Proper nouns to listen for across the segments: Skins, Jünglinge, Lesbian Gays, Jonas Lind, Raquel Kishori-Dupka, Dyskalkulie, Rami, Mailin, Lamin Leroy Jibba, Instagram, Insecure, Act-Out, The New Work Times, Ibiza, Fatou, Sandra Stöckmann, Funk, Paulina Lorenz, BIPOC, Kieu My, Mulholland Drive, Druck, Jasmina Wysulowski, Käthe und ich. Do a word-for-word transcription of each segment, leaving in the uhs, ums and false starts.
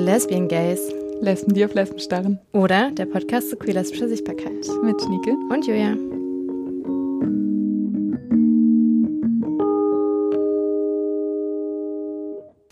The Lesbian Gays. Lesben, die auf Lesben starren. Oder der Podcast zu queer-lesbischer Sichtbarkeit. Mit Schnieke und Julia.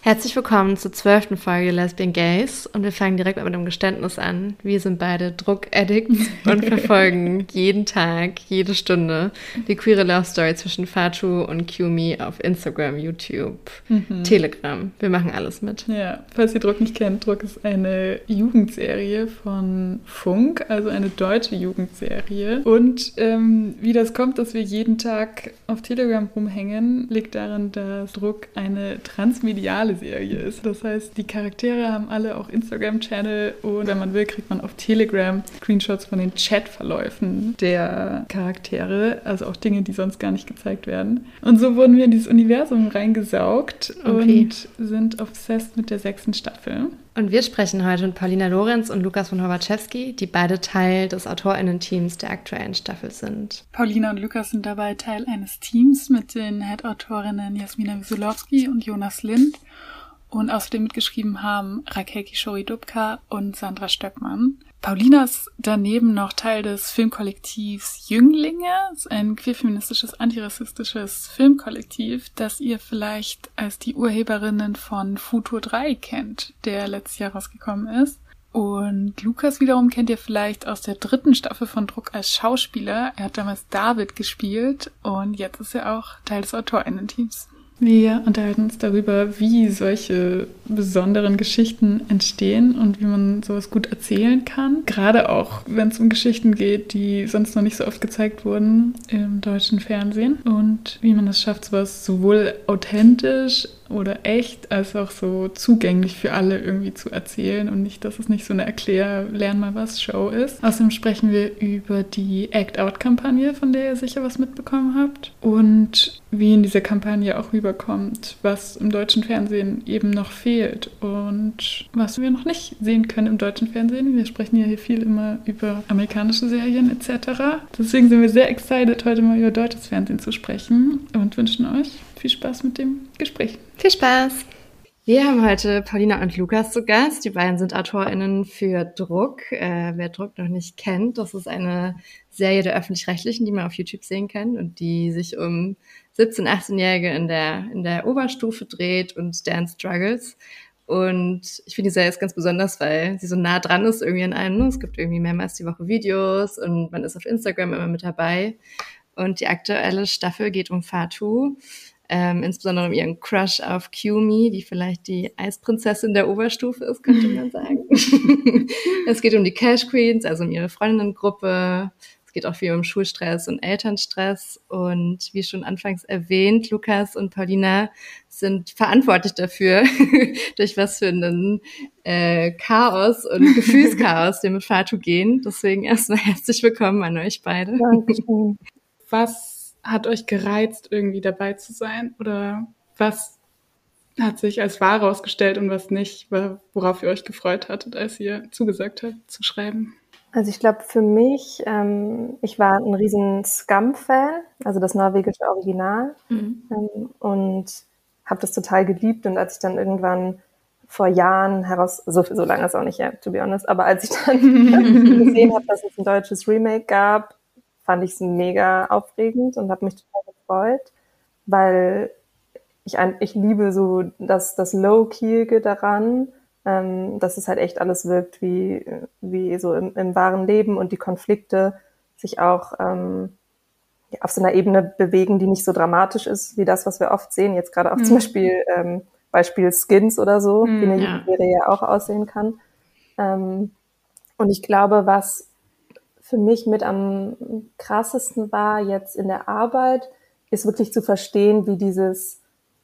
Herzlich willkommen zur zwölften Folge Lesbian Gays und wir fangen direkt mit einem Geständnis an. Wir sind beide Druck-Addicts und verfolgen jeden Tag, jede Stunde die queere Love Story zwischen Fatou und Kieu My auf Instagram, YouTube, mhm. Telegram. Wir machen alles mit. Ja, falls ihr Druck nicht kennt, Druck ist eine Jugendserie von Funk, also eine deutsche Jugendserie. Und ähm, wie das kommt, dass wir jeden Tag auf Telegram rumhängen, liegt daran, dass Druck eine transmediale Serie ist. Das heißt, die Charaktere haben alle auch Instagram-Channel und wenn man will, kriegt man auf Telegram Screenshots von den Chatverläufen der Charaktere, also auch Dinge, die sonst gar nicht gezeigt werden. Und so wurden wir in dieses Universum reingesaugt okay. und sind obsessed mit der sechsten Staffel. Und wir sprechen heute mit Paulina Lorenz und Lukas von Horbatschewsky, die beide Teil des AutorInnen-Teams der aktuellen Staffel sind. Paulina und Lukas sind dabei Teil eines Teams mit den Head-Autorinnen Jasmina Wysulowski und Jonas Lind und außerdem mitgeschrieben haben Raquel Kishori-Dupka und Sandra Stöckmann. Paulina ist daneben noch Teil des Filmkollektivs Jünglinge, ein queerfeministisches, antirassistisches Filmkollektiv, das ihr vielleicht als die Urheberinnen von Futur drei kennt, der letztes Jahr rausgekommen ist. Und Lukas wiederum kennt ihr vielleicht aus der dritten Staffel von Druck als Schauspieler. Er hat damals David gespielt und jetzt ist er auch Teil des AutorInnen-Teams. Wir unterhalten uns darüber, wie solche besonderen Geschichten entstehen und wie man sowas gut erzählen kann. Gerade auch, wenn es um Geschichten geht, die sonst noch nicht so oft gezeigt wurden im deutschen Fernsehen. Und wie man es schafft, sowas sowohl authentisch oder echt als auch so zugänglich für alle irgendwie zu erzählen und nicht, dass es nicht so eine Erklär-Lern-mal-was-Show ist. Außerdem sprechen wir über die Act-Out-Kampagne, von der ihr sicher was mitbekommen habt. Und wie in dieser Kampagne auch rüberkommt, was im deutschen Fernsehen eben noch fehlt und was wir noch nicht sehen können im deutschen Fernsehen. Wir sprechen ja hier viel immer über amerikanische Serien et cetera. Deswegen sind wir sehr excited, heute mal über deutsches Fernsehen zu sprechen und wünschen euch viel Spaß mit dem Gespräch. Viel Spaß! Wir haben heute Paulina und Lukas zu Gast. Die beiden sind AutorInnen für Druck. Äh, wer Druck noch nicht kennt, das ist eine Serie der Öffentlich-Rechtlichen, die man auf YouTube sehen kann und die sich um siebzehn-, achtzehnjährige in der, in der Oberstufe dreht und deren Struggles. Und ich finde die Serie jetzt ganz besonders, weil sie so nah dran ist irgendwie an einem. Es gibt irgendwie mehrmals die Woche Videos und man ist auf Instagram immer mit dabei. Und die aktuelle Staffel geht um Fatou, ähm, insbesondere um ihren Crush auf Kieu My, die vielleicht die Eisprinzessin der Oberstufe ist, könnte man sagen. Es geht um die Cash Queens, also um ihre Freundinnengruppe. Es geht auch viel um Schulstress und Elternstress und wie schon anfangs erwähnt, Lukas und Paulina sind verantwortlich dafür, durch was für einen äh, Chaos und Gefühlschaos wir mit Fatou gehen. Deswegen erstmal herzlich willkommen an euch beide. Dankeschön. Was hat euch gereizt, irgendwie dabei zu sein oder was hat sich als wahr herausgestellt und was nicht, worauf ihr euch gefreut hattet, als ihr zugesagt habt zu schreiben? Also ich glaube, für mich, ähm, ich war ein riesen Skam-Fan, also das norwegische Original, mhm. ähm, und habe das total geliebt. Und als ich dann irgendwann vor Jahren heraus, so, so lange ist auch nicht, ja, to be honest, aber als ich dann gesehen habe, dass es ein deutsches Remake gab, fand ich es mega aufregend und habe mich total gefreut, weil ich, ein, ich liebe so das, das Low-Keelige daran, Ähm, dass es halt echt alles wirkt wie, wie so im, im wahren Leben und die Konflikte sich auch ähm, ja, auf so einer Ebene bewegen, die nicht so dramatisch ist wie das, was wir oft sehen. Jetzt gerade auch mhm. zum Beispiel ähm, Beispiel Skins oder so, mhm, wie eine ja. Serie ja auch aussehen kann. Ähm, und ich glaube, was für mich mit am krassesten war jetzt in der Arbeit, ist wirklich zu verstehen, wie dieses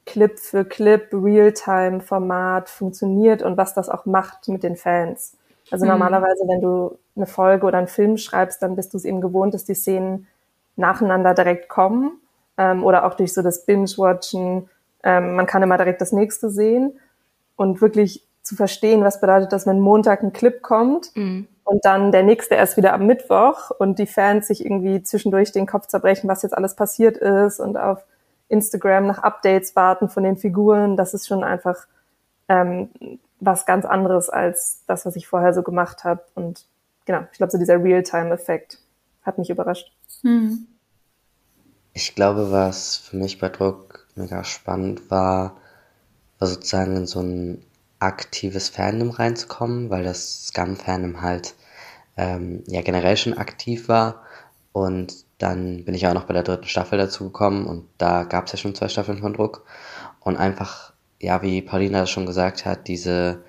Clip für Clip, Realtime-Format funktioniert und was das auch macht mit den Fans. Also mhm. normalerweise, wenn du eine Folge oder einen Film schreibst, dann bist du es eben gewohnt, dass die Szenen nacheinander direkt kommen ähm, oder auch durch so das Binge-Watchen. Ähm, man kann immer direkt das nächste sehen und wirklich zu verstehen, was bedeutet, dass wenn Montag ein Clip kommt mhm. und dann der nächste erst wieder am Mittwoch und die Fans sich irgendwie zwischendurch den Kopf zerbrechen, was jetzt alles passiert ist und auf Instagram nach Updates warten von den Figuren, das ist schon einfach ähm, was ganz anderes als das, was ich vorher so gemacht habe. Und genau, ich glaube, so dieser Real-Time-Effekt hat mich überrascht. Mhm. Ich glaube, was für mich bei Druck mega spannend war, war sozusagen in so ein aktives Fandom reinzukommen, weil das Skam-Fandom halt ähm, ja generell schon aktiv war. Und dann bin ich auch noch bei der dritten Staffel dazu gekommen und da gab es ja schon zwei Staffeln von Druck. Und einfach, ja, wie Paulina das schon gesagt hat, diese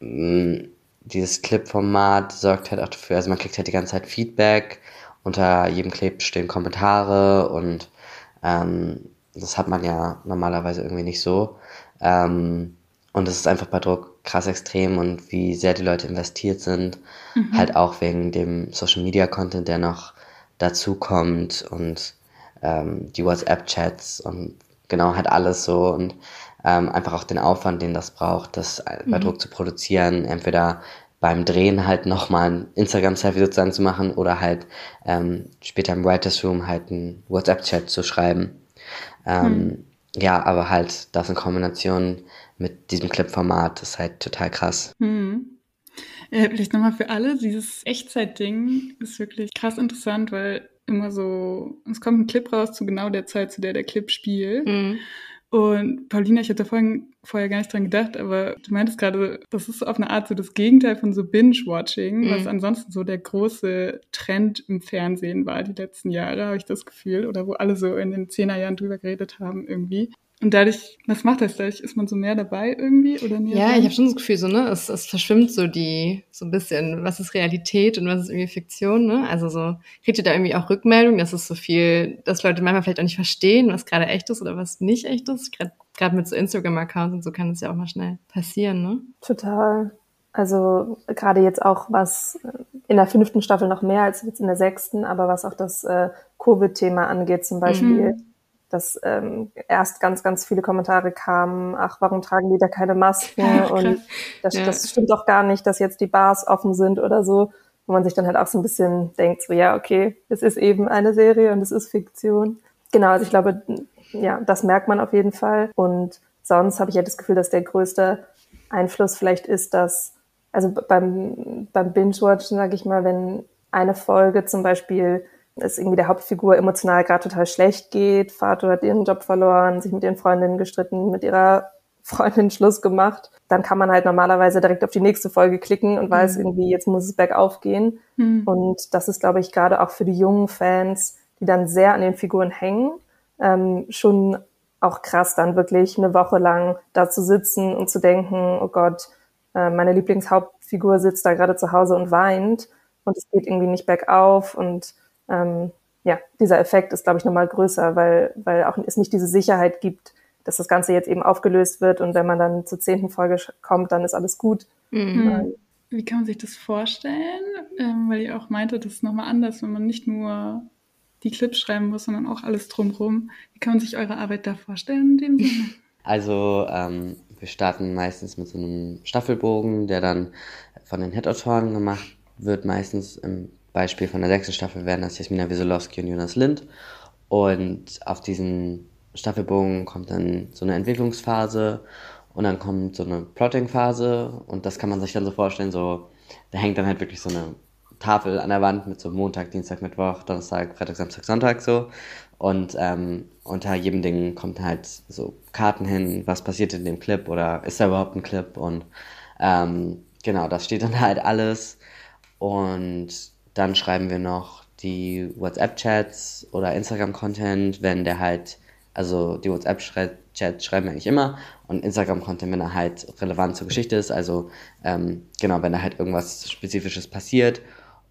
mh, dieses Clip-Format sorgt halt auch dafür, also man kriegt halt die ganze Zeit Feedback, unter jedem Clip stehen Kommentare und ähm, das hat man ja normalerweise irgendwie nicht so. Ähm, und das ist einfach bei Druck krass extrem und wie sehr die Leute investiert sind, mhm. halt auch wegen dem Social-Media-Content, der noch dazu kommt und ähm, die WhatsApp-Chats und genau halt alles so und ähm, einfach auch den Aufwand, den das braucht, das mhm. bei Druck zu produzieren, entweder beim Drehen halt nochmal ein Instagram-Selfie sozusagen zu machen oder halt ähm, später im Writers Room halt einen WhatsApp-Chat zu schreiben. Ähm, mhm. Ja, aber halt das in Kombination mit diesem Clip-Format ist halt total krass. Mhm. Äh, vielleicht nochmal für alle, dieses Echtzeit-Ding ist wirklich krass interessant, weil immer so, es kommt ein Clip raus zu genau der Zeit, zu der der Clip spielt. Mhm. Und Paulina, ich hatte vorhin, vorher gar nicht dran gedacht, aber du meintest gerade, das ist auf eine Art so das Gegenteil von so Binge-Watching, mhm. was ansonsten so der große Trend im Fernsehen war die letzten Jahre, habe ich das Gefühl, oder wo alle so in den Zehnerjahren drüber geredet haben irgendwie. Und dadurch, was macht das? Dadurch ist man so mehr dabei irgendwie oder mehr? Ja, dabei? Ich habe schon das Gefühl, so, ne, es, es verschwimmt so die, so ein bisschen, was ist Realität und was ist irgendwie Fiktion, ne? Also so, kriegt ihr da irgendwie auch Rückmeldungen, dass es so viel, dass Leute manchmal vielleicht auch nicht verstehen, was gerade echt ist oder was nicht echt ist? Gerade mit so Instagram-Accounts und so kann das ja auch mal schnell passieren, ne? Total. Also gerade jetzt auch was in der fünften Staffel noch mehr als jetzt in der sechsten, aber was auch das äh, Covid-Thema angeht zum Beispiel. Mhm. dass ähm, erst ganz, ganz viele Kommentare kamen, ach, warum tragen die da keine Masken? Ach, und das, ja. das stimmt doch gar nicht, dass jetzt die Bars offen sind oder so, wo man sich dann halt auch so ein bisschen denkt, so ja, okay, es ist eben eine Serie und es ist Fiktion. Genau, also ich glaube, ja, das merkt man auf jeden Fall. Und sonst habe ich ja das Gefühl, dass der größte Einfluss vielleicht ist, dass, also beim, beim Binge-Watchen, sage ich mal, wenn eine Folge zum Beispiel es irgendwie der Hauptfigur emotional gerade total schlecht geht. Fatou hat ihren Job verloren, sich mit ihren Freundinnen gestritten, mit ihrer Freundin Schluss gemacht. Dann kann man halt normalerweise direkt auf die nächste Folge klicken und weiß mhm. irgendwie, jetzt muss es bergauf gehen. Mhm. Und das ist, glaube ich, gerade auch für die jungen Fans, die dann sehr an den Figuren hängen, ähm, schon auch krass dann wirklich eine Woche lang da zu sitzen und zu denken, oh Gott, äh, meine Lieblingshauptfigur sitzt da gerade zu Hause und weint und es geht irgendwie nicht bergauf und Ähm, ja, dieser Effekt ist, glaube ich, nochmal größer, weil, weil auch es nicht diese Sicherheit gibt, dass das Ganze jetzt eben aufgelöst wird und wenn man dann zur zehnten Folge kommt, dann ist alles gut. Mhm. Ähm, Wie kann man sich das vorstellen? Ähm, weil ihr auch meintet, das ist nochmal anders, wenn man nicht nur die Clips schreiben muss, sondern auch alles drumherum. Wie kann man sich eure Arbeit da vorstellen in dem Sinne? Also ähm, wir starten meistens mit so einem Staffelbogen, der dann von den Head-Autoren gemacht wird, meistens im Beispiel von der sechsten Staffel wären das Jasmina Wysulowski und Jonas Lind. Und auf diesen Staffelbogen kommt dann so eine Entwicklungsphase und dann kommt so eine Plotting-Phase. Und das kann man sich dann so vorstellen, so da hängt dann halt wirklich so eine Tafel an der Wand mit so Montag, Dienstag, Mittwoch, Donnerstag, Freitag, Samstag, Sonntag so. Und ähm, unter jedem Ding kommt halt so Karten hin, was passiert in dem Clip oder ist da überhaupt ein Clip? Und ähm, genau, das steht dann halt alles. Und dann schreiben wir noch die WhatsApp-Chats oder Instagram-Content, wenn der halt, also die WhatsApp-Chats schreiben wir eigentlich immer und Instagram-Content, wenn er halt relevant zur Geschichte ist, also ähm, genau, wenn da halt irgendwas Spezifisches passiert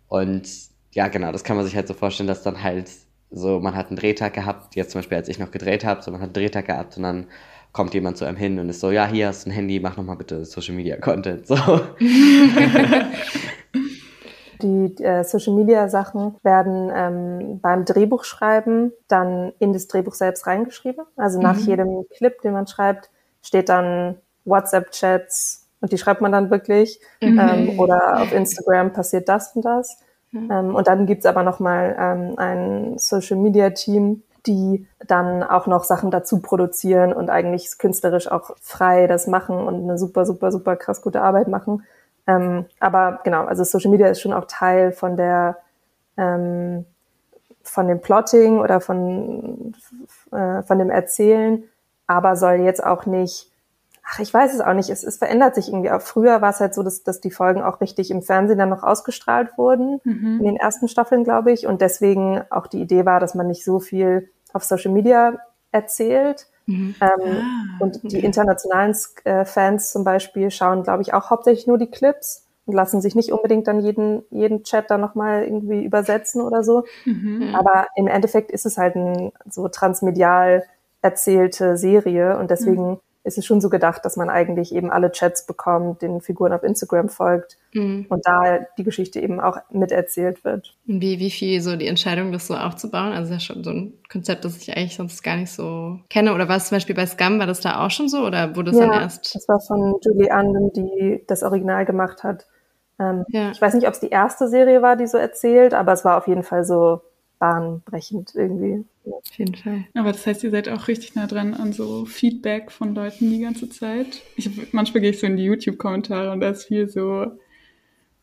und ja genau, das kann man sich halt so vorstellen, dass dann halt so, man hat einen Drehtag gehabt, jetzt zum Beispiel als ich noch gedreht habe, so man hat einen Drehtag gehabt und dann kommt jemand zu einem hin und ist so, ja hier hast du ein Handy, mach nochmal bitte Social-Media-Content, so. Die äh, Social-Media-Sachen werden ähm, beim Drehbuchschreiben dann in das Drehbuch selbst reingeschrieben. Also nach mhm. jedem Clip, den man schreibt, steht dann WhatsApp-Chats und die schreibt man dann wirklich. Mhm. Ähm, oder auf Instagram passiert das und das. Mhm. Ähm, und dann gibt's aber nochmal ähm, ein Social-Media-Team, die dann auch noch Sachen dazu produzieren und eigentlich künstlerisch auch frei das machen und eine super, super, super krass gute Arbeit machen. Ähm, aber genau, also Social Media ist schon auch Teil von der, ähm, von dem Plotting oder von, äh, von dem Erzählen, aber soll jetzt auch nicht, ach, ich weiß es auch nicht, es, es verändert sich irgendwie auch. Früher war es halt so, dass, dass die Folgen auch richtig im Fernsehen dann noch ausgestrahlt wurden, mhm. in den ersten Staffeln, glaube ich, und deswegen auch die Idee war, dass man nicht so viel auf Social Media erzählt. Mhm. Ähm, ah, und okay. Die internationalen äh, Fans zum Beispiel schauen, glaube ich, auch hauptsächlich nur die Clips und lassen sich nicht unbedingt dann jeden, jeden Chat dann nochmal irgendwie übersetzen oder so. Mhm. Aber im Endeffekt ist es halt ein so transmedial erzählte Serie und deswegen mhm. ist es schon so gedacht, dass man eigentlich eben alle Chats bekommt, den Figuren auf Instagram folgt mhm. und da die Geschichte eben auch miterzählt wird. Wie, wie viel so die Entscheidung, das so aufzubauen? Also das ist ja schon so ein Konzept, das ich eigentlich sonst gar nicht so kenne. Oder war es zum Beispiel bei Skam, war das da auch schon so? Oder wurde es ja, dann erst... das war von Julie Anden, die das Original gemacht hat. Ähm, ja. Ich weiß nicht, ob es die erste Serie war, die so erzählt, aber es war auf jeden Fall so bahnbrechend irgendwie. Auf jeden Fall. Aber das heißt, ihr seid auch richtig nah dran an so Feedback von Leuten die ganze Zeit. Ich, manchmal gehe ich so in die YouTube-Kommentare und da ist viel so,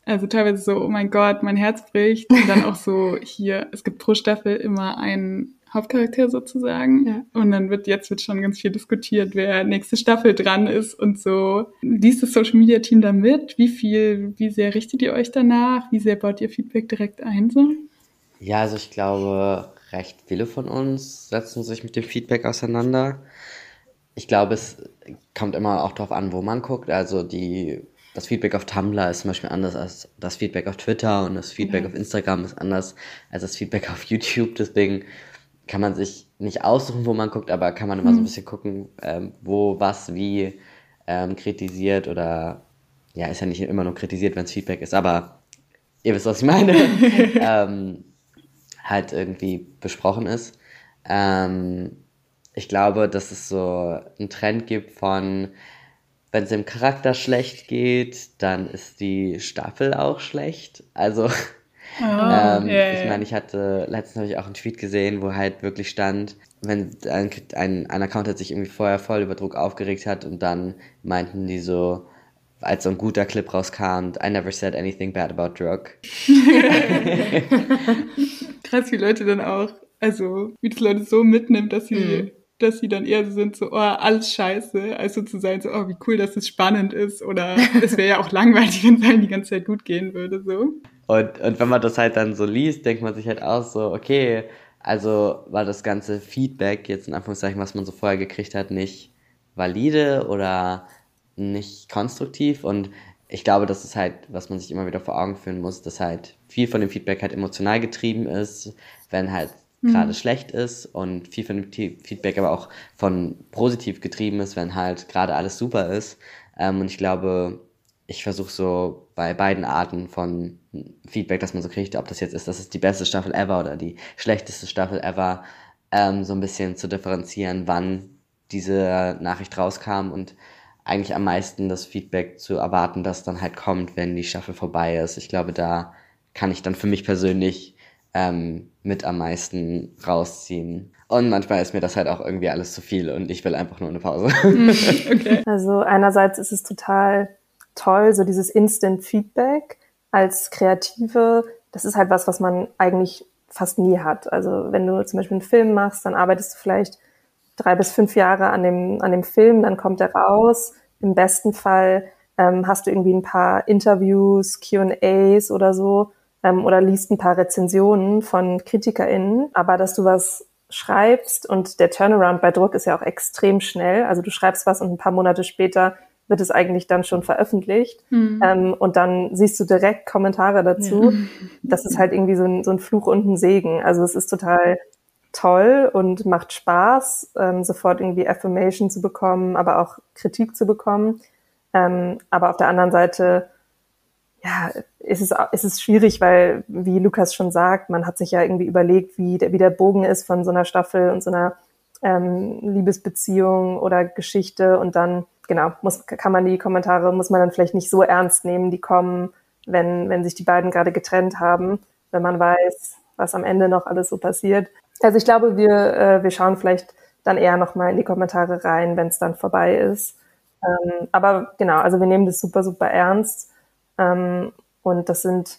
also teilweise so, oh mein Gott, mein Herz bricht. Und dann auch so hier, es gibt pro Staffel immer einen Hauptcharakter sozusagen. Ja. Und dann wird jetzt wird schon ganz viel diskutiert, wer nächste Staffel dran ist und so. Liest das Social-Media-Team da mit? Wie viel, wie sehr richtet ihr euch danach? Wie sehr baut ihr Feedback direkt ein? So? Ja, also ich glaube... recht viele von uns setzen sich mit dem Feedback auseinander. Ich glaube, es kommt immer auch darauf an, wo man guckt. Also die, das Feedback auf Tumblr ist zum Beispiel anders als das Feedback auf Twitter und das Feedback mhm. auf Instagram ist anders als das Feedback auf YouTube. Deswegen kann man sich nicht aussuchen, wo man guckt, aber kann man immer mhm. so ein bisschen gucken, ähm, wo, was, wie ähm, kritisiert oder ja, ist ja nicht immer nur kritisiert, wenn es Feedback ist, aber ihr wisst, was ich meine. ähm, halt irgendwie besprochen ist. Ähm, ich glaube, dass es so einen Trend gibt von, wenn es dem Charakter schlecht geht, dann ist die Staffel auch schlecht. Also, oh, ähm, yeah. ich meine, ich hatte, letztens habe ich auch einen Tweet gesehen, wo halt wirklich stand, wenn ein, ein, ein Account hat sich irgendwie vorher voll über Druck aufgeregt hat und dann meinten die so, als so ein guter Clip rauskam, I never said anything bad about Druck. Krass, wie Leute dann auch, also wie das Leute so mitnimmt, dass sie, mhm. dass sie dann eher so sind, so, oh, alles scheiße, als so zu sein, so, oh, wie cool, dass es spannend ist oder es wäre ja auch langweilig, wenn es einem die ganze Zeit gut gehen würde, so. Und, und wenn man das halt dann so liest, denkt man sich halt auch so, okay, also war das ganze Feedback jetzt in Anführungszeichen, was man so vorher gekriegt hat, nicht valide oder nicht konstruktiv und ich glaube, das ist halt, was man sich immer wieder vor Augen führen muss, dass halt viel von dem Feedback halt emotional getrieben ist, wenn halt mhm. gerade schlecht ist und viel von dem Feedback aber auch von positiv getrieben ist, wenn halt gerade alles super ist. Ähm, und ich glaube, ich versuche so bei beiden Arten von Feedback, das man so kriegt, ob das jetzt ist, das ist die beste Staffel ever oder die schlechteste Staffel ever, ähm, so ein bisschen zu differenzieren, wann diese Nachricht rauskam und eigentlich am meisten das Feedback zu erwarten, das dann halt kommt, wenn die Staffel vorbei ist. Ich glaube, da kann ich dann für mich persönlich ähm, mit am meisten rausziehen. Und manchmal ist mir das halt auch irgendwie alles zu viel und ich will einfach nur eine Pause. Okay. Also einerseits ist es total toll, so dieses Instant-Feedback als Kreative, das ist halt was, was man eigentlich fast nie hat. Also wenn du zum Beispiel einen Film machst, dann arbeitest du vielleicht drei bis fünf Jahre an dem, an dem Film, dann kommt er raus. Im besten Fall ähm, hast du irgendwie ein paar Interviews, Q and A's oder so ähm, oder liest ein paar Rezensionen von KritikerInnen. Aber dass du was schreibst und der Turnaround bei Druck ist ja auch extrem schnell. Also du schreibst was und ein paar Monate später wird es eigentlich dann schon veröffentlicht. Mhm. Ähm, und dann siehst du direkt Kommentare dazu. Ja. Das ist halt irgendwie so ein, so ein Fluch und ein Segen. Also es ist total toll und macht Spaß, ähm, sofort irgendwie Affirmation zu bekommen, aber auch Kritik zu bekommen. Ähm, aber auf der anderen Seite, ja, ist es, ist es schwierig, weil, wie Lukas schon sagt, man hat sich ja irgendwie überlegt, wie der, wie der Bogen ist von so einer Staffel und so einer ähm, Liebesbeziehung oder Geschichte und dann, genau, muss, kann man die Kommentare, muss man dann vielleicht nicht so ernst nehmen, die kommen, wenn, wenn sich die beiden gerade getrennt haben, wenn man weiß, was am Ende noch alles so passiert. Also ich glaube, wir, äh, wir schauen vielleicht dann eher nochmal in die Kommentare rein, wenn es dann vorbei ist. Ähm, aber genau, also wir nehmen das super, super ernst. Ähm, und das sind,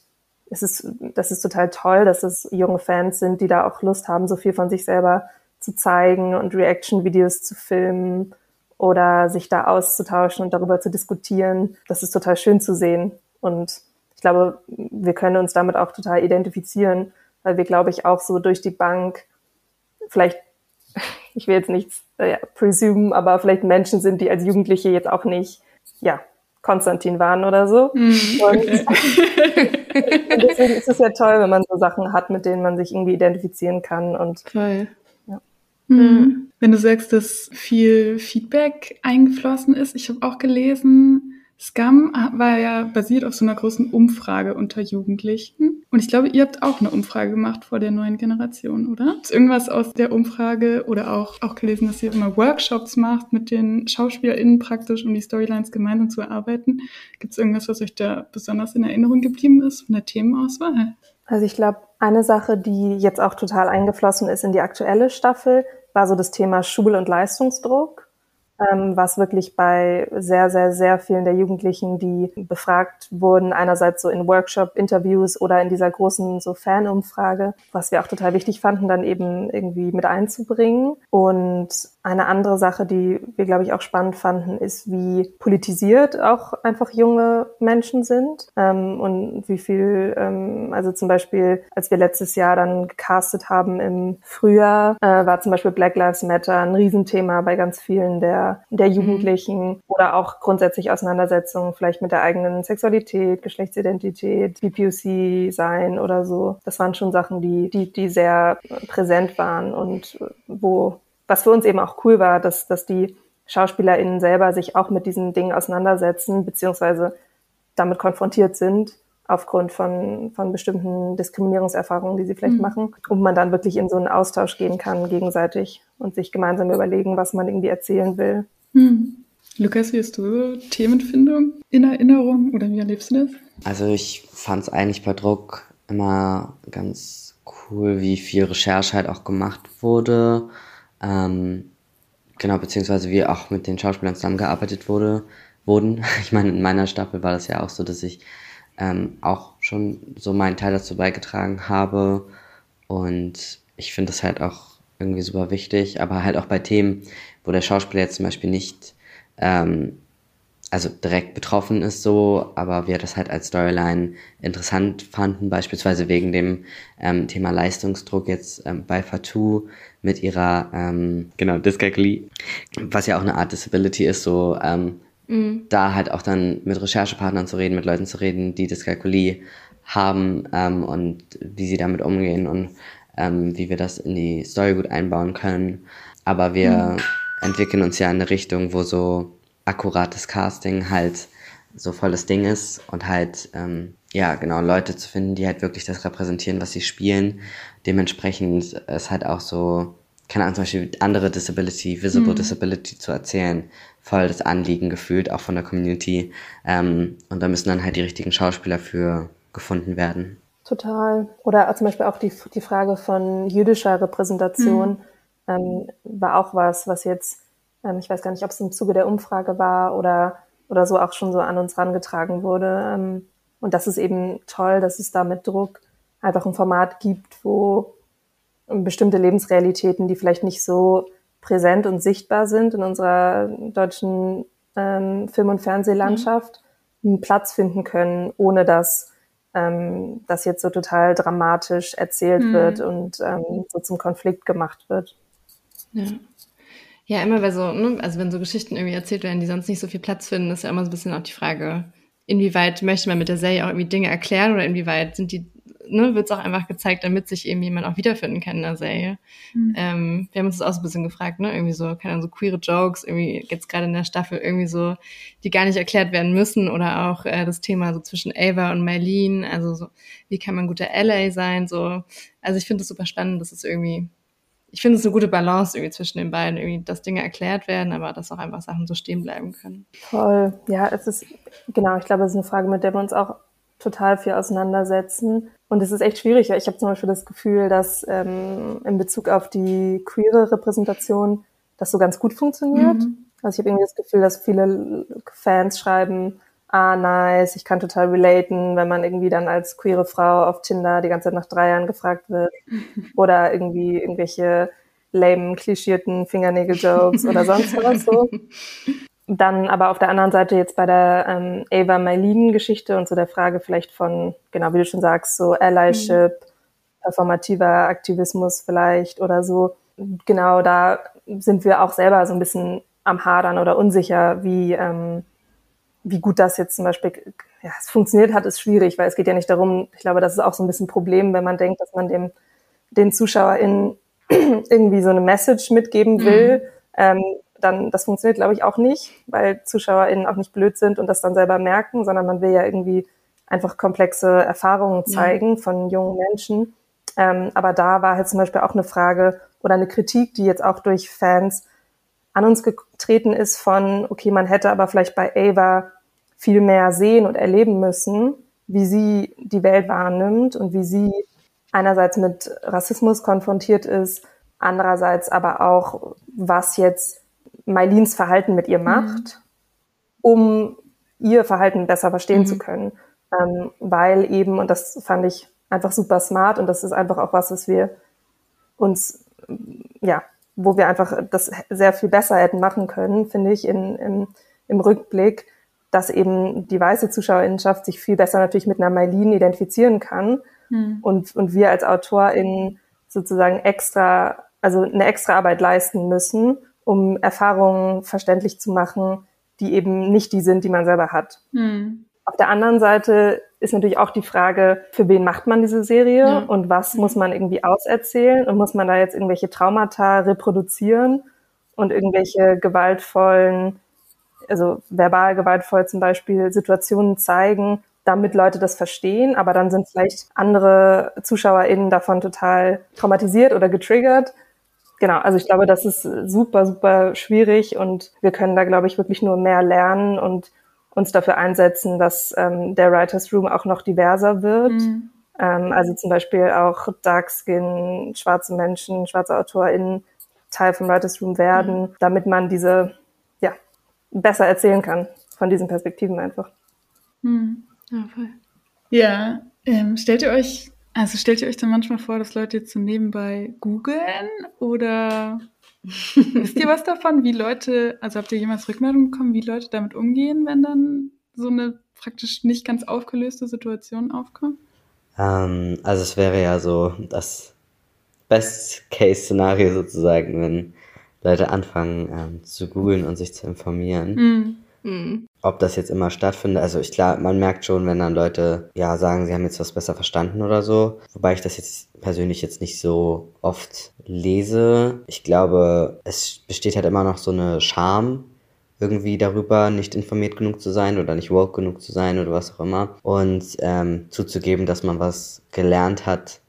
es ist, das ist total toll, dass es junge Fans sind, die da auch Lust haben, so viel von sich selber zu zeigen und Reaction-Videos zu filmen oder sich da auszutauschen und darüber zu diskutieren. Das ist total schön zu sehen. Und ich glaube, wir können uns damit auch total identifizieren, weil wir, glaube ich, auch so durch die Bank vielleicht, ich will jetzt nichts ja, presumen, aber vielleicht Menschen sind, die als Jugendliche jetzt auch nicht, ja, Konstantin waren oder so. Mm, okay. Und, und deswegen ist es ja toll, wenn man so Sachen hat, mit denen man sich irgendwie identifizieren kann. Und cool. Ja. Mm. Wenn du sagst, dass viel Feedback eingeflossen ist, ich habe auch gelesen, Skam war ja basiert auf so einer großen Umfrage unter Jugendlichen. Und ich glaube, ihr habt auch eine Umfrage gemacht vor der neuen Generation, oder? Ist irgendwas aus der Umfrage oder auch, auch gelesen, dass ihr immer Workshops macht mit den SchauspielerInnen praktisch, um die Storylines gemeinsam zu erarbeiten? Gibt es irgendwas, was euch da besonders in Erinnerung geblieben ist von der Themenauswahl? Also ich glaube, eine Sache, die jetzt auch total eingeflossen ist in die aktuelle Staffel, war so das Thema Schul- und Leistungsdruck. Ähm, was wirklich bei sehr, sehr, sehr vielen der Jugendlichen, die befragt wurden, einerseits so in Workshop-Interviews oder in dieser großen so Fanumfrage, was wir auch total wichtig fanden, dann eben irgendwie mit einzubringen. Und eine andere Sache, die wir, glaube ich, auch spannend fanden, ist, wie politisiert auch einfach junge Menschen sind ähm, und wie viel, ähm, also zum Beispiel, als wir letztes Jahr dann gecastet haben im Frühjahr, äh, war zum Beispiel Black Lives Matter ein Riesenthema bei ganz vielen der der Jugendlichen oder auch grundsätzlich Auseinandersetzungen vielleicht mit der eigenen Sexualität, Geschlechtsidentität, B P O C sein oder so. Das waren schon Sachen, die, die, die sehr präsent waren und wo, was für uns eben auch cool war, dass, dass die SchauspielerInnen selber sich auch mit diesen Dingen auseinandersetzen, beziehungsweise damit konfrontiert sind aufgrund von, von bestimmten Diskriminierungserfahrungen, die sie vielleicht mhm. machen, und man dann wirklich in so einen Austausch gehen kann gegenseitig und sich gemeinsam überlegen, was man irgendwie erzählen will. Mhm. Lukas, wie hast du Themenfindung in Erinnerung oder wie erlebst du das? Also ich fand es eigentlich bei Druck immer ganz cool, wie viel Recherche halt auch gemacht wurde, ähm, genau, beziehungsweise wie auch mit den Schauspielern zusammengearbeitet wurde, wurden. Ich meine, in meiner Staffel war das ja auch so, dass ich Ähm, auch schon so meinen Teil dazu beigetragen habe, und ich finde das halt auch irgendwie super wichtig, aber halt auch bei Themen, wo der Schauspieler jetzt zum Beispiel nicht ähm, also direkt betroffen ist so, aber wir das halt als Storyline interessant fanden, beispielsweise wegen dem ähm, Thema Leistungsdruck jetzt ähm, bei Fatou mit ihrer ähm, genau, Dyskalkulie, was ja auch eine Art Disability ist, so ähm, Mhm. da halt auch dann mit Recherchepartnern zu reden, mit Leuten zu reden, die Dyskalkulie haben ähm, und wie sie damit umgehen und ähm, wie wir das in die Story gut einbauen können. Aber wir mhm. entwickeln uns ja in eine Richtung, wo so akkurates Casting halt so volles Ding ist und halt, ähm, ja genau, Leute zu finden, die halt wirklich das repräsentieren, was sie spielen. Dementsprechend ist halt auch so, keine Ahnung, zum Beispiel andere Disability, Visible mhm. Disability zu erzählen, voll das Anliegen gefühlt, auch von der Community. Ähm, und da müssen dann halt die richtigen Schauspieler für gefunden werden. Total. Oder zum Beispiel auch die, die Frage von jüdischer Repräsentation mhm. ähm, war auch was, was jetzt, ähm, ich weiß gar nicht, ob es im Zuge der Umfrage war oder, oder so auch schon so an uns herangetragen wurde. Ähm, und das ist eben toll, dass es da mit Druck einfach ein Format gibt, wo bestimmte Lebensrealitäten, die vielleicht nicht so präsent und sichtbar sind in unserer deutschen ähm, Film- und Fernsehlandschaft, mhm. einen Platz finden können, ohne dass ähm, das jetzt so total dramatisch erzählt mhm. wird und ähm, so zum Konflikt gemacht wird. Ja, ja, immer bei so, ne, also wenn so Geschichten irgendwie erzählt werden, die sonst nicht so viel Platz finden, ist ja immer so ein bisschen auch die Frage, inwieweit möchte man mit der Serie auch irgendwie Dinge erklären oder inwieweit sind die, ne, wird es auch einfach gezeigt, damit sich eben jemand auch wiederfinden kann in der Serie. Mhm. Ähm, wir haben uns das auch so ein bisschen gefragt, ne, irgendwie so, keine Ahnung, so queere Jokes, irgendwie jetzt gerade in der Staffel irgendwie so, die gar nicht erklärt werden müssen, oder auch äh, das Thema so zwischen Ava und Maylene, also so, wie kann man guter L A sein, so. Also ich finde es super spannend, dass es irgendwie, ich finde es eine gute Balance irgendwie zwischen den beiden, irgendwie, dass Dinge erklärt werden, aber dass auch einfach Sachen so stehen bleiben können. Voll, ja, es ist, genau, ich glaube, es ist eine Frage, mit der wir uns auch total viel auseinandersetzen, Und es ist echt schwierig. Ich habe zum Beispiel das Gefühl, dass ähm, in Bezug auf die queere Repräsentation das so ganz gut funktioniert. Mhm. Also ich habe irgendwie das Gefühl, dass viele Fans schreiben, ah nice, ich kann total relaten, wenn man irgendwie dann als queere Frau auf Tinder die ganze Zeit nach drei Jahren gefragt wird. Oder irgendwie irgendwelche lamen, klischierten Fingernägel-Jokes oder sonst was so. Dann aber auf der anderen Seite jetzt bei der ähm, Ava Mailin-Geschichte und so der Frage vielleicht von, genau wie du schon sagst, so Allyship, mhm. performativer Aktivismus vielleicht oder so. Genau, da sind wir auch selber so ein bisschen am Hadern oder unsicher, wie, ähm, wie gut das jetzt zum Beispiel, ja, es funktioniert hat, ist schwierig, weil es geht ja nicht darum, ich glaube, das ist auch so ein bisschen ein Problem, wenn man denkt, dass man dem den ZuschauerInnen irgendwie so eine Message mitgeben will, mhm. ähm, dann, das funktioniert, glaube ich, auch nicht, weil ZuschauerInnen auch nicht blöd sind und das dann selber merken, sondern man will ja irgendwie einfach komplexe Erfahrungen zeigen mhm. von jungen Menschen. Ähm, aber da war halt zum Beispiel auch eine Frage oder eine Kritik, die jetzt auch durch Fans an uns getreten ist von, okay, man hätte aber vielleicht bei Ava viel mehr sehen und erleben müssen, wie sie die Welt wahrnimmt und wie sie einerseits mit Rassismus konfrontiert ist, andererseits aber auch, was jetzt Mailins Verhalten mit ihr macht, mhm. um ihr Verhalten besser verstehen mhm. zu können. Ähm, weil eben, und das fand ich einfach super smart und das ist einfach auch was, was wir uns, ja, wo wir einfach das sehr viel besser hätten machen können, finde ich, in, in, im Rückblick, dass eben die weiße Zuschauerinnenschaft sich viel besser natürlich mit einer Mailin identifizieren kann mhm. und, und wir als AutorInnen sozusagen extra, also eine extra Arbeit leisten müssen, um Erfahrungen verständlich zu machen, die eben nicht die sind, die man selber hat. Mhm. Auf der anderen Seite ist natürlich auch die Frage, für wen macht man diese Serie ja. und was mhm. muss man irgendwie auserzählen und muss man da jetzt irgendwelche Traumata reproduzieren und irgendwelche gewaltvollen, also verbal gewaltvoll zum Beispiel Situationen zeigen, damit Leute das verstehen, aber dann sind vielleicht andere ZuschauerInnen davon total traumatisiert oder getriggert. Genau, also ich glaube, das ist super, super schwierig und wir können da, glaube ich, wirklich nur mehr lernen und uns dafür einsetzen, dass ähm, der Writers Room auch noch diverser wird. Mhm. Ähm, also zum Beispiel auch Dark Skin, schwarze Menschen, schwarze AutorInnen Teil vom Writers Room werden, mhm. damit man diese, ja, besser erzählen kann von diesen Perspektiven einfach. Mhm. Ja, voll. Ja, ähm, stellt ihr euch, also stellt ihr euch dann manchmal vor, dass Leute jetzt so nebenbei googeln oder wisst ihr was davon, wie Leute, also habt ihr jemals Rückmeldungen bekommen, wie Leute damit umgehen, wenn dann so eine praktisch nicht ganz aufgelöste Situation aufkommt? Ähm, also es wäre ja so das Best-Case-Szenario sozusagen, wenn Leute anfangen ähm, zu googeln und sich zu informieren. Mhm. Ob das jetzt immer stattfindet, also ich klar, man merkt schon, wenn dann Leute ja sagen, sie haben jetzt was besser verstanden oder so, wobei ich das jetzt persönlich jetzt nicht so oft lese. Ich glaube, es besteht halt immer noch so eine Scham irgendwie darüber, nicht informiert genug zu sein oder nicht woke genug zu sein oder was auch immer und ähm, zuzugeben, dass man was gelernt hat,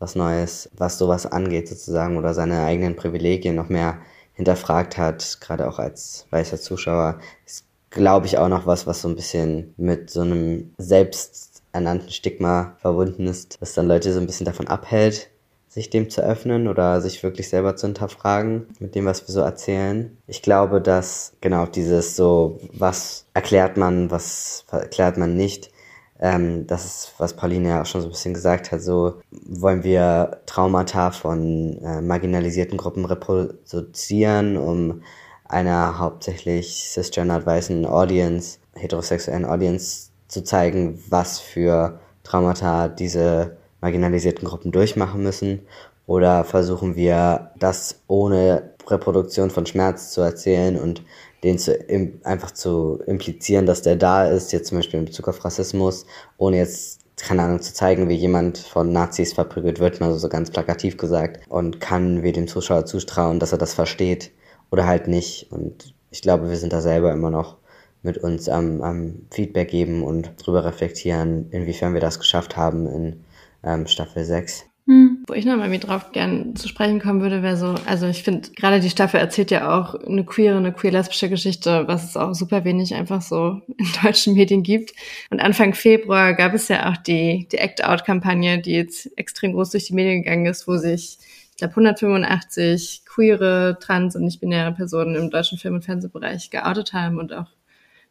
was Neues, was sowas angeht sozusagen oder seine eigenen Privilegien noch mehr hinterfragt hat, gerade auch als weißer Zuschauer, ist, glaube ich, auch noch was, was so ein bisschen mit so einem selbsternannten Stigma verbunden ist, dass dann Leute so ein bisschen davon abhält, sich dem zu öffnen oder sich wirklich selber zu hinterfragen mit dem, was wir so erzählen. Ich glaube, dass genau dieses so, was erklärt man, was erklärt man nicht, ähm, das ist, was Pauline ja auch schon so ein bisschen gesagt hat, so wollen wir Traumata von äh, marginalisierten Gruppen reproduzieren, um einer hauptsächlich cisgendered weißen Audience, heterosexuellen Audience zu zeigen, was für Traumata diese marginalisierten Gruppen durchmachen müssen. Oder versuchen wir, das ohne Reproduktion von Schmerz zu erzählen und den zu im, einfach zu implizieren, dass der da ist, jetzt zum Beispiel in Bezug auf Rassismus, ohne jetzt, keine Ahnung, zu zeigen, wie jemand von Nazis verprügelt wird, mal so ganz plakativ gesagt. Und kann wir dem Zuschauer zutrauen, dass er das versteht. Oder halt nicht. Und ich glaube, wir sind da selber immer noch mit uns am, am Feedback geben und drüber reflektieren, inwiefern wir das geschafft haben in ähm, Staffel sechs. Hm. Wo ich nochmal drauf gern zu sprechen kommen würde, wäre so, also ich finde, gerade die Staffel erzählt ja auch eine queere, eine queer-lesbische Geschichte, was es auch super wenig einfach so in deutschen Medien gibt. Und Anfang Februar gab es ja auch die, die Act-Out-Kampagne, die jetzt extrem groß durch die Medien gegangen ist, wo sich, ich glaube, hundertfünfundachtzig queere, trans- und nicht-binäre Personen im deutschen Film- und Fernsehbereich geoutet haben und auch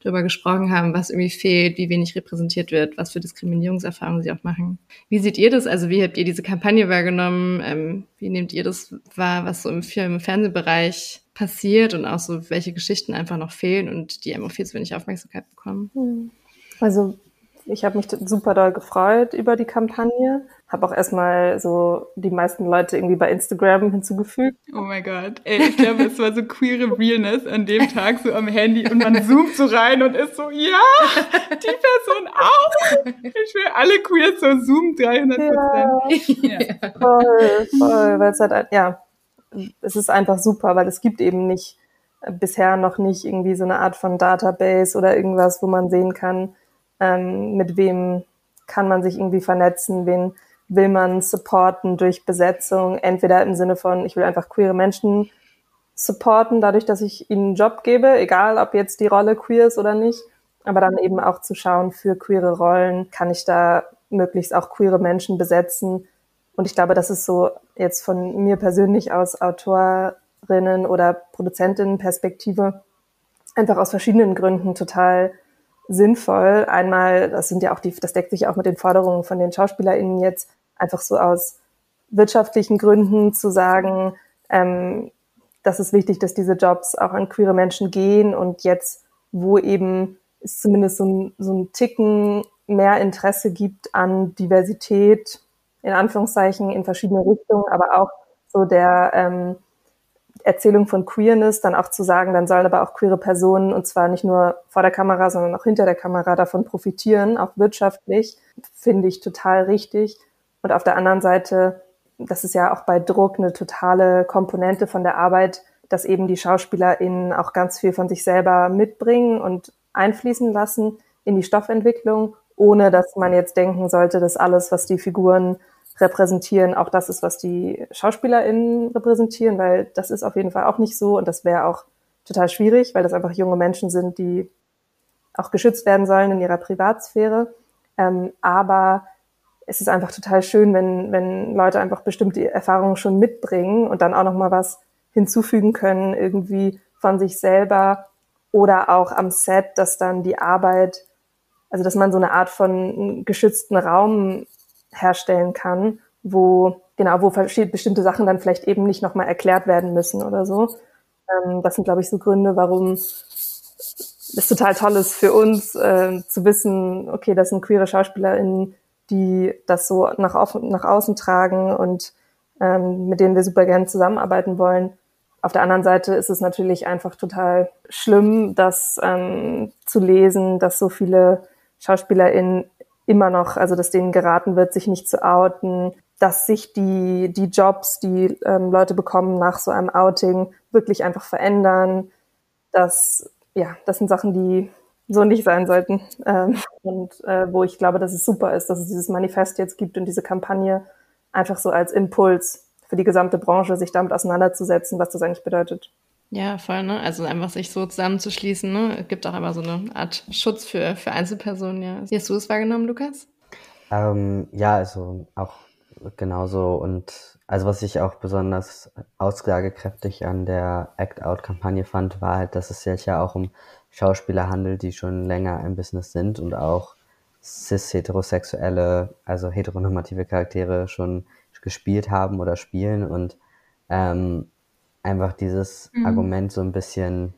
darüber gesprochen haben, was irgendwie fehlt, wie wenig repräsentiert wird, was für Diskriminierungserfahrungen sie auch machen. Wie seht ihr das? Also wie habt ihr diese Kampagne wahrgenommen? Ähm, wie nehmt ihr das wahr, was so im Film- und Fernsehbereich passiert und auch so, welche Geschichten einfach noch fehlen und die einfach viel zu wenig Aufmerksamkeit bekommen? Also ich habe mich super doll gefreut über die Kampagne. Habe auch erstmal so die meisten Leute irgendwie bei Instagram hinzugefügt. Oh mein Gott. Ey, ich glaube, es war so queere Realness an dem Tag, so am Handy und man zoomt so rein und ist so, ja, die Person auch. Ich will alle queer so zoomen, dreihundert Prozent. Ja, ja. Voll, voll, weil es halt, ja, es ist einfach super, weil es gibt eben nicht, bisher noch nicht irgendwie so eine Art von Database oder irgendwas, wo man sehen kann, ähm, mit wem kann man sich irgendwie vernetzen, wen will man supporten durch Besetzung, entweder im Sinne von, ich will einfach queere Menschen supporten, dadurch, dass ich ihnen einen Job gebe, egal ob jetzt die Rolle queer ist oder nicht, aber dann eben auch zu schauen, für queere Rollen kann ich da möglichst auch queere Menschen besetzen. Und ich glaube, das ist so jetzt von mir persönlich aus Autorinnen- oder Produzentinnen-Perspektive einfach aus verschiedenen Gründen total sinnvoll. Einmal, das sind ja auch die, das deckt sich auch mit den Forderungen von den SchauspielerInnen jetzt, einfach so aus wirtschaftlichen Gründen zu sagen, ähm, das ist wichtig, dass diese Jobs auch an queere Menschen gehen und jetzt, wo eben es zumindest so ein, so ein Ticken mehr Interesse gibt an Diversität, in Anführungszeichen, in verschiedene Richtungen, aber auch so der ähm, Erzählung von Queerness, dann auch zu sagen, dann sollen aber auch queere Personen, und zwar nicht nur vor der Kamera, sondern auch hinter der Kamera, davon profitieren, auch wirtschaftlich, finde ich total richtig. Und auf der anderen Seite, das ist ja auch bei Druck eine totale Komponente von der Arbeit, dass eben die SchauspielerInnen auch ganz viel von sich selber mitbringen und einfließen lassen in die Stoffentwicklung, ohne dass man jetzt denken sollte, dass alles, was die Figuren repräsentieren, auch das ist, was die SchauspielerInnen repräsentieren, weil das ist auf jeden Fall auch nicht so und das wäre auch total schwierig, weil das einfach junge Menschen sind, die auch geschützt werden sollen in ihrer Privatsphäre. Ähm, aber es ist einfach total schön, wenn, wenn Leute einfach bestimmte Erfahrungen schon mitbringen und dann auch nochmal was hinzufügen können, irgendwie von sich selber oder auch am Set, dass dann die Arbeit, also dass man so eine Art von geschützten Raum herstellen kann, wo genau wo bestimmte Sachen dann vielleicht eben nicht nochmal erklärt werden müssen oder so. Ähm, das sind, glaube ich, so Gründe, warum es total toll ist für uns, äh, zu wissen, okay, das sind queere SchauspielerInnen, die das so nach, auf, nach außen tragen und ähm, mit denen wir super gerne zusammenarbeiten wollen. Auf der anderen Seite ist es natürlich einfach total schlimm, das ähm, zu lesen, dass so viele SchauspielerInnen immer noch, also dass denen geraten wird, sich nicht zu outen, dass sich die die Jobs, die ähm, Leute bekommen nach so einem Outing, wirklich einfach verändern. Das, ja, das sind Sachen, die so nicht sein sollten. Ähm, und äh, wo ich glaube, dass es super ist, dass es dieses Manifest jetzt gibt und diese Kampagne einfach so als Impuls für die gesamte Branche, sich damit auseinanderzusetzen, was das eigentlich bedeutet. Ja, voll, ne? Also einfach sich so zusammenzuschließen, ne? Es gibt auch immer so eine Art Schutz für, für Einzelpersonen, ja. Wie hast du es wahrgenommen, Lukas? Ähm, ja, also auch genauso. Und also was ich auch besonders aussagekräftig an der Act-Out-Kampagne fand, war halt, dass es sich ja auch um Schauspieler handelt, die schon länger im Business sind und auch cis-heterosexuelle, also heteronormative Charaktere schon gespielt haben oder spielen und ähm, einfach dieses mhm. Argument so ein bisschen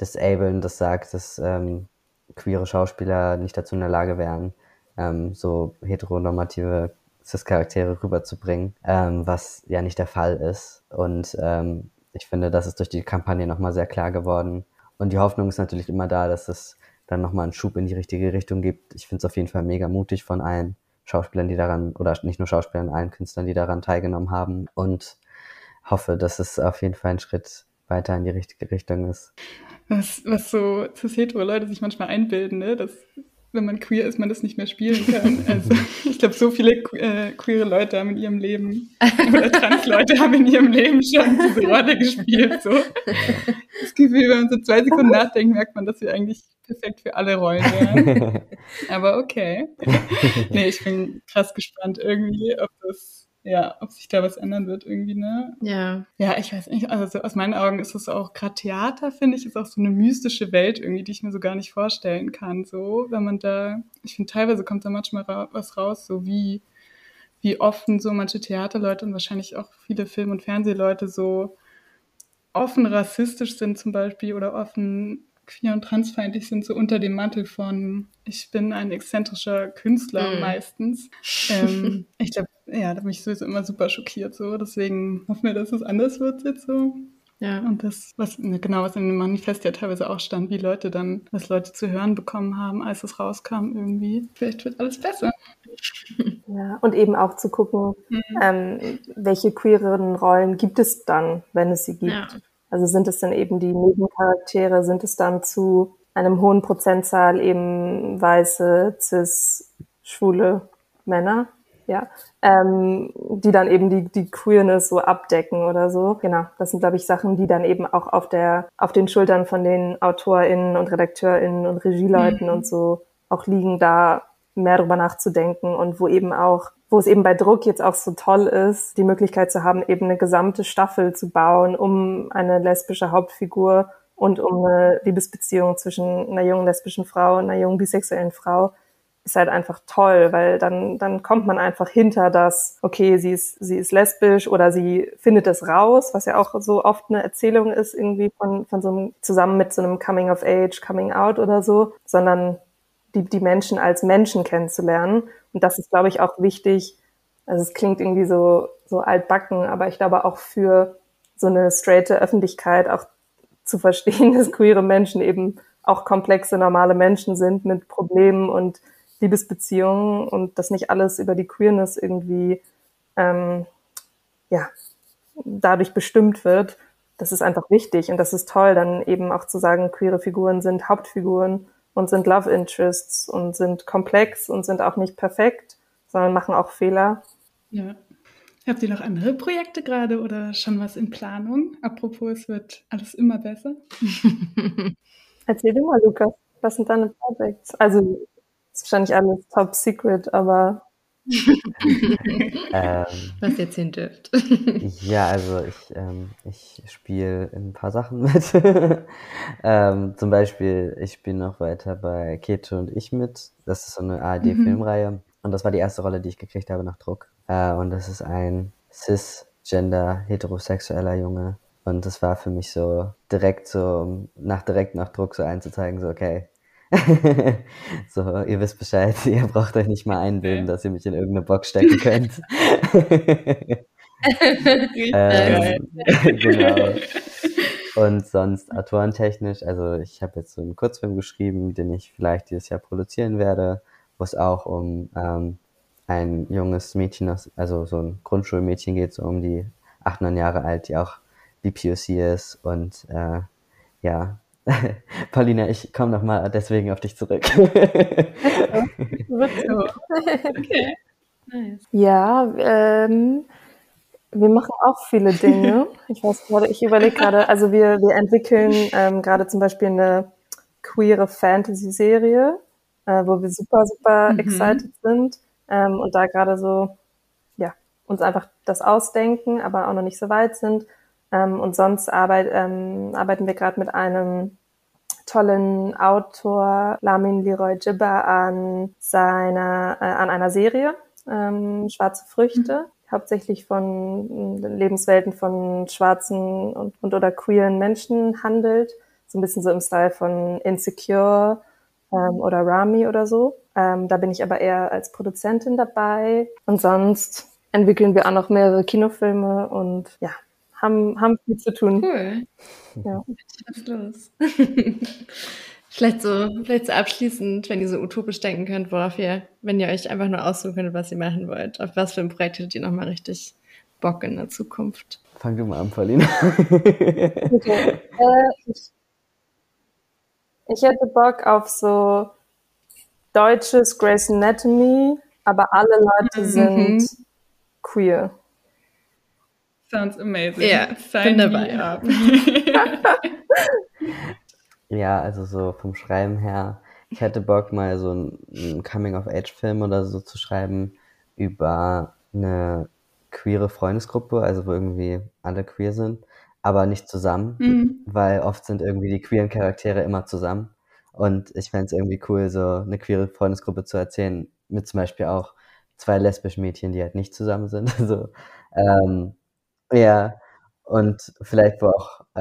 disablen, das sagt, dass ähm, queere Schauspieler nicht dazu in der Lage wären, ähm, so heteronormative Cis-Charaktere rüberzubringen, ähm, was ja nicht der Fall ist. Und ähm, ich finde, das ist durch die Kampagne nochmal sehr klar geworden. Und die Hoffnung ist natürlich immer da, dass es dann nochmal einen Schub in die richtige Richtung gibt. Ich finde es auf jeden Fall mega mutig von allen Schauspielern, die daran, oder nicht nur Schauspielern, allen Künstlern, die daran teilgenommen haben. Und hoffe, dass es auf jeden Fall ein Schritt weiter in die richtige Richtung ist. Was, was so cis-hetero Leute sich manchmal einbilden, ne? Dass wenn man queer ist, man das nicht mehr spielen kann. Also ich glaube, so viele äh, queere Leute haben in ihrem Leben, oder Trans-Leute haben in ihrem Leben schon diese Rolle gespielt. So. Das Gefühl, wenn man so zwei Sekunden nachdenkt, merkt man, dass wir eigentlich perfekt für alle Rollen wären. Aber okay. Nee, ich bin krass gespannt irgendwie, ob das, ja, ob sich da was ändern wird irgendwie, ne? Ja. Ja, ich weiß nicht, also so aus meinen Augen ist es auch, gerade Theater, finde ich, ist auch so eine mystische Welt irgendwie, die ich mir so gar nicht vorstellen kann, so, wenn man da, ich finde, teilweise kommt da manchmal ra- was raus, so wie, wie offen so manche Theaterleute und wahrscheinlich auch viele Film- und Fernsehleute so offen rassistisch sind zum Beispiel oder offen queer- und transfeindlich sind, so unter dem Mantel von, ich bin ein exzentrischer Künstler mm. meistens. Ähm, ich glaube, ja, da bin ich sowieso immer super schockiert, so. Deswegen hoffen wir, dass es anders wird jetzt so. Ja. Und das, was, genau, was in dem Manifest ja teilweise auch stand, wie Leute dann, was Leute zu hören bekommen haben, als es rauskam irgendwie. Vielleicht wird alles besser. Ja, und eben auch zu gucken, mhm. ähm, welche queeren Rollen gibt es dann, wenn es sie gibt. Ja. Also sind es dann eben die Nebencharaktere, sind es dann zu einem hohen Prozentzahl eben weiße, cis, schwule Männer, ja, ähm, die dann eben die, die Queerness so abdecken oder so. Genau, das sind, glaube ich, Sachen, die dann eben auch auf der, auf den Schultern von den AutorInnen und RedakteurInnen und Regieleuten mhm. und so auch liegen, da mehr drüber nachzudenken und wo eben auch, wo es eben bei Druck jetzt auch so toll ist, die Möglichkeit zu haben, eben eine gesamte Staffel zu bauen, um eine lesbische Hauptfigur und um eine Liebesbeziehung zwischen einer jungen lesbischen Frau und einer jungen bisexuellen Frau, ist halt einfach toll, weil dann dann kommt man einfach hinter das, okay, sie ist sie ist lesbisch oder sie findet das raus, was ja auch so oft eine Erzählung ist irgendwie von von so einem, zusammen mit so einem Coming of Age, Coming Out oder so, sondern die die Menschen als Menschen kennenzulernen. Und das ist, glaube ich, auch wichtig. Also es klingt irgendwie so so altbacken, aber ich glaube auch für so eine straighte Öffentlichkeit auch zu verstehen, dass queere Menschen eben auch komplexe, normale Menschen sind mit Problemen und Liebesbeziehungen und das nicht alles über die Queerness irgendwie ähm, ja dadurch bestimmt wird. Das ist einfach wichtig und das ist toll, dann eben auch zu sagen, queere Figuren sind Hauptfiguren und sind Love Interests und sind komplex und sind auch nicht perfekt, sondern machen auch Fehler. Ja. Habt ihr noch andere Projekte gerade oder schon was in Planung? Apropos, es wird alles immer besser. Erzähl dir mal, Lukas, was sind deine Projects? Also, ist wahrscheinlich alles top secret, aber... ähm, was ihr erzählen dürft. Ja, also ich, ähm, ich spiele ein paar Sachen mit. ähm, zum Beispiel, ich spiele noch weiter bei Käthe und ich mit. Das ist so eine A R D-Filmreihe. Mhm. Und das war die erste Rolle, die ich gekriegt habe nach Druck. Äh, und das ist ein cisgender, heterosexueller Junge. Und das war für mich so direkt so, nach direkt nach Druck so einzuzeigen, so okay, so, ihr wisst Bescheid, ihr braucht euch nicht mal einbilden, dass ihr mich in irgendeine Box stecken könnt. ähm, genau. Und sonst autorentechnisch, also ich habe jetzt so einen Kurzfilm geschrieben, den ich vielleicht dieses Jahr produzieren werde, wo es auch um ähm, ein junges Mädchen, aus, also so ein Grundschulmädchen geht, so um die acht, neun Jahre alt, die auch B P O C ist und äh, ja, Paulina, ich komme nochmal deswegen auf dich zurück. Okay. Nice. Ja, ähm, wir machen auch viele Dinge. Ich weiß gerade, ich überlege gerade, also wir, wir entwickeln ähm, gerade zum Beispiel eine queere Fantasy-Serie, äh, wo wir super, super mhm. excited sind ähm, und da gerade so, ja, uns einfach das ausdenken, aber auch noch nicht so weit sind. Ähm, und sonst arbeit, ähm, arbeiten wir gerade mit einem tollen Autor, Lamin Leroy Jibba, an seiner, äh, an einer Serie, ähm, Schwarze Früchte, mhm. hauptsächlich von Lebenswelten von schwarzen und, und oder queeren Menschen handelt. So ein bisschen so im Style von Insecure ähm, oder Rami oder so. Ähm, da bin ich aber eher als Produzentin dabei. Und sonst entwickeln wir auch noch mehrere Kinofilme und ja, Haben, haben viel zu tun. Cool. Ja. Was los? vielleicht, so, vielleicht so abschließend, wenn ihr so utopisch denken könnt, worauf ihr, wenn ihr euch einfach nur aussuchen könnt, was ihr machen wollt, auf was für ein Projekt hättet ihr nochmal richtig Bock in der Zukunft? Fang du mal an, Paulina. Okay. Äh, ich, ich hätte Bock auf so deutsches Grey's Anatomy, aber alle Leute mhm. sind queer. Sounds amazing. Ja, yeah, bin dabei. Ja, also so vom Schreiben her, ich hätte Bock, mal so einen Coming-of-Age-Film oder so zu schreiben über eine queere Freundesgruppe, also wo irgendwie alle queer sind, aber nicht zusammen, mhm. weil oft sind irgendwie die queeren Charaktere immer zusammen. Und ich fände es irgendwie cool, so eine queere Freundesgruppe zu erzählen, mit zum Beispiel auch zwei lesbischen Mädchen, die halt nicht zusammen sind. So, ähm, ja, und vielleicht wo auch, äh,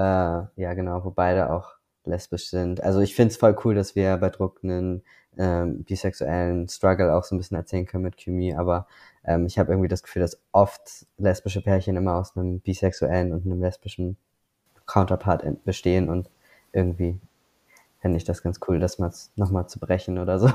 ja genau, wo beide auch lesbisch sind. Also ich finde es voll cool, dass wir bei Druck einen ähm, bisexuellen Struggle auch so ein bisschen erzählen können mit Kieu My, aber ähm, ich habe irgendwie das Gefühl, dass oft lesbische Pärchen immer aus einem bisexuellen und einem lesbischen Counterpart bestehen und irgendwie fände ich das ganz cool, das mal nochmal zu brechen oder so.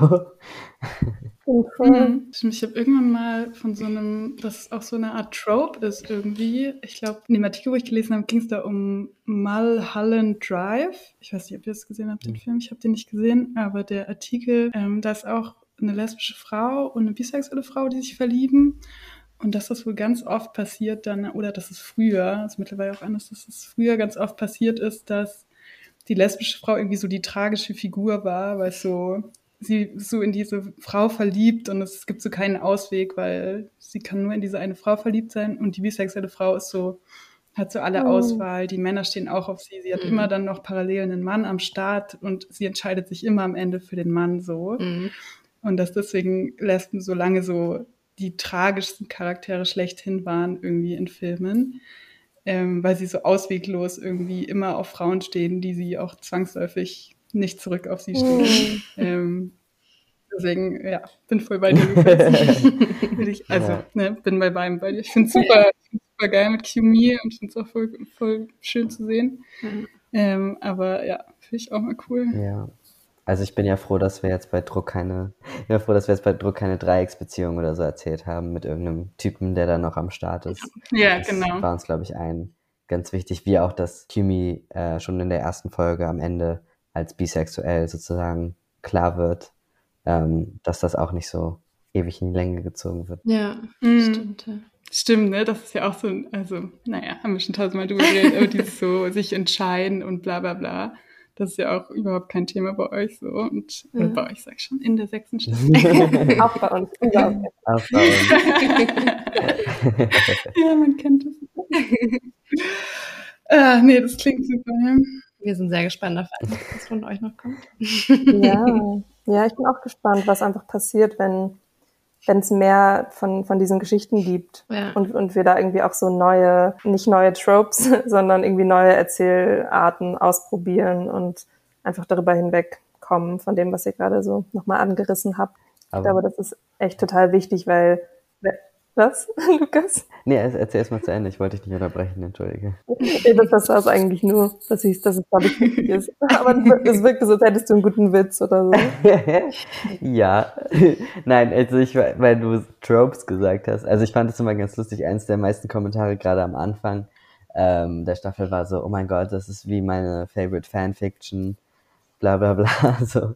Mhm. Ich habe irgendwann mal von so einem, dass es auch so eine Art Trope ist irgendwie. Ich glaube, in dem Artikel, wo ich gelesen habe, ging es da um Mulholland Drive. Ich weiß nicht, ob ihr das gesehen habt, den mhm. Film. Ich habe den nicht gesehen, aber der Artikel, ähm, da ist auch eine lesbische Frau und eine bisexuelle Frau, die sich verlieben. Und dass das wohl ganz oft passiert dann, oder dass es früher, also mittlerweile auch anders, dass es früher ganz oft passiert ist, dass die lesbische Frau irgendwie so die tragische Figur war, weil so sie so in diese Frau verliebt und es gibt so keinen Ausweg, weil sie kann nur in diese eine Frau verliebt sein und die bisexuelle Frau ist so, hat so alle oh. Auswahl, die Männer stehen auch auf sie, sie hat mhm. immer dann noch parallel einen Mann am Start und sie entscheidet sich immer am Ende für den Mann so mhm. und dass deswegen Lesben so lange so die tragischsten Charaktere schlechthin waren irgendwie in Filmen. Ähm, weil sie so ausweglos irgendwie immer auf Frauen stehen, die sie auch zwangsläufig nicht zurück auf sie stehen. ähm, deswegen, ja, bin voll bei dir. ich, also, ja. ne, bin bei beim bei dir. Ich finde es super, super geil mit Kieu My und finde es auch voll, voll schön zu sehen. Mhm. Ähm, aber ja, finde ich auch mal cool. Ja, also ich bin ja froh, dass wir jetzt bei Druck keine, ich bin ja froh, dass wir jetzt bei Druck keine Dreiecksbeziehung oder so erzählt haben mit irgendeinem Typen, der da noch am Start ist. Ja, das genau. Das war uns, glaube ich, ein ganz wichtig, wie auch, dass Kieu My äh, schon in der ersten Folge am Ende als bisexuell sozusagen klar wird, ähm, dass das auch nicht so ewig in die Länge gezogen wird. Ja, mhm. stimmt, ja. Stimmt, ne? Das ist ja auch so, ein, also, naja, haben wir schon tausendmal drüber geredet, aber dieses so sich entscheiden und bla bla bla. Das ist ja auch überhaupt kein Thema bei euch so. Und ja. äh, bei euch, sag ich schon, in der sechsten Staffel. Auch bei uns. Ja. Auch bei uns. Ja, man kennt das. ah, nee, das klingt super. Wir sind sehr gespannt auf alles, was von euch noch kommt. ja. ja, ich bin auch gespannt, was einfach passiert, wenn wenn es mehr von, von diesen Geschichten gibt ja. und, und wir da irgendwie auch so neue, nicht neue Tropes, sondern irgendwie neue Erzählarten ausprobieren und einfach darüber hinwegkommen von dem, was ihr gerade so nochmal angerissen habt. Aber ich glaube, das ist echt total wichtig, weil... Was, Lukas? Nee, erzähl erst mal zu Ende, ich wollte dich nicht unterbrechen, entschuldige. Das war es eigentlich nur, dass, ich, dass es glaube ich wichtig ist. Aber es wirkte so, als hättest du einen guten Witz oder so. ja, nein, also ich, weil du Tropes gesagt hast, also ich fand es immer ganz lustig, eins der meisten Kommentare gerade am Anfang ähm, der Staffel war so, oh mein Gott, das ist wie meine favorite Fanfiction, bla bla bla, so.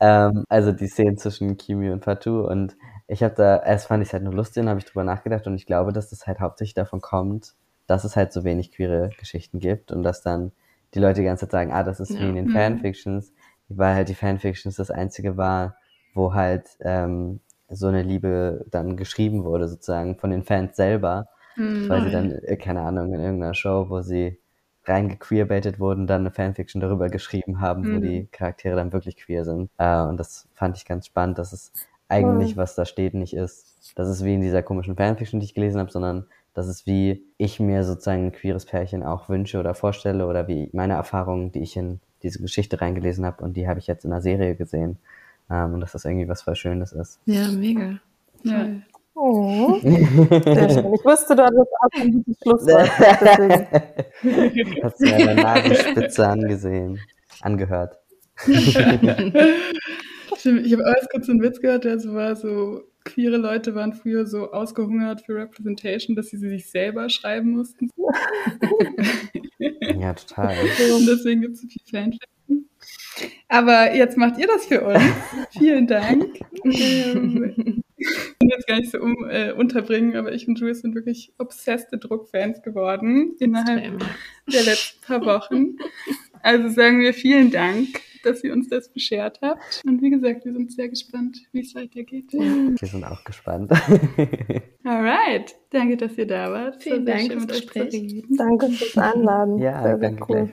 ähm, also die Szenen zwischen Kieu My und Fatou und ich habe da, erst fand ich es halt nur lustig und habe ich drüber nachgedacht und ich glaube, dass das halt hauptsächlich davon kommt, dass es halt so wenig queere Geschichten gibt und dass dann die Leute die ganze Zeit sagen, ah, das ist wie ja. in den Fanfictions, weil halt die Fanfictions das einzige war, wo halt ähm, so eine Liebe dann geschrieben wurde sozusagen von den Fans selber, mhm. weil sie dann, keine Ahnung, in irgendeiner Show, wo sie reingequeerbaitet wurden, dann eine Fanfiction darüber geschrieben haben, mhm. wo die Charaktere dann wirklich queer sind äh, und das fand ich ganz spannend, dass es eigentlich, was da steht, nicht ist, das ist wie in dieser komischen Fanfiction, die ich gelesen habe, sondern das ist wie ich mir sozusagen ein queeres Pärchen auch wünsche oder vorstelle oder wie meine Erfahrungen, die ich in diese Geschichte reingelesen habe und die habe ich jetzt in einer Serie gesehen. Ähm, und dass das irgendwie was voll Schönes ist. Ja, mega. Ja. Oh. Sehr schön. Ich wusste, du hattest auch ein gutes Schlusswort. Deswegen. Hast du mir eine Nasenspitze angesehen, angehört. Ich habe erst kurz einen Witz gehört, der so war so, queere Leute waren früher so ausgehungert für Representation, dass sie sie sich selber schreiben mussten. Ja, total. Und deswegen gibt es so viel Fanfiction. Aber jetzt macht ihr das für uns. Vielen Dank. ähm, ich will jetzt gar nicht so um, äh, unterbringen, aber ich und Jules sind wirklich obsesste Druck-Fans geworden innerhalb Extrem. der letzten paar Wochen. Also sagen wir vielen Dank, dass ihr uns das beschert habt. Und wie gesagt, wir sind sehr gespannt, wie es weitergeht. Ja, wir sind auch gespannt. Alright. Danke, dass ihr da wart. Vielen Dank fürs Gespräch. Danke fürs Anladen. Ja, sehr, danke cool.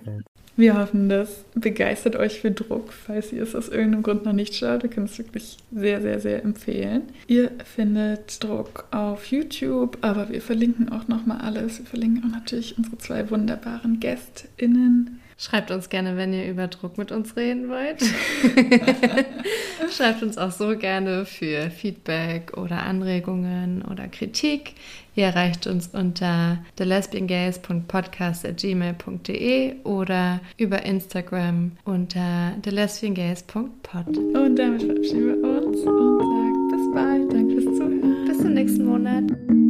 Wir hoffen, das begeistert euch für Druck, falls ihr es aus irgendeinem Grund noch nicht schaut. Wir können es wirklich sehr, sehr, sehr empfehlen. Ihr findet Druck auf YouTube, aber wir verlinken auch nochmal alles. Wir verlinken auch natürlich unsere zwei wunderbaren GästInnen. Schreibt uns gerne, wenn ihr über Druck mit uns reden wollt. Schreibt uns auch so gerne für Feedback oder Anregungen oder Kritik. Ihr erreicht uns unter the lesbian gays dot podcast at gmail dot de oder über Instagram unter the lesbian gays dot pod. Und damit verabschieden wir uns und sagen bis bald. Danke fürs Zuhören. Bis zum nächsten Monat.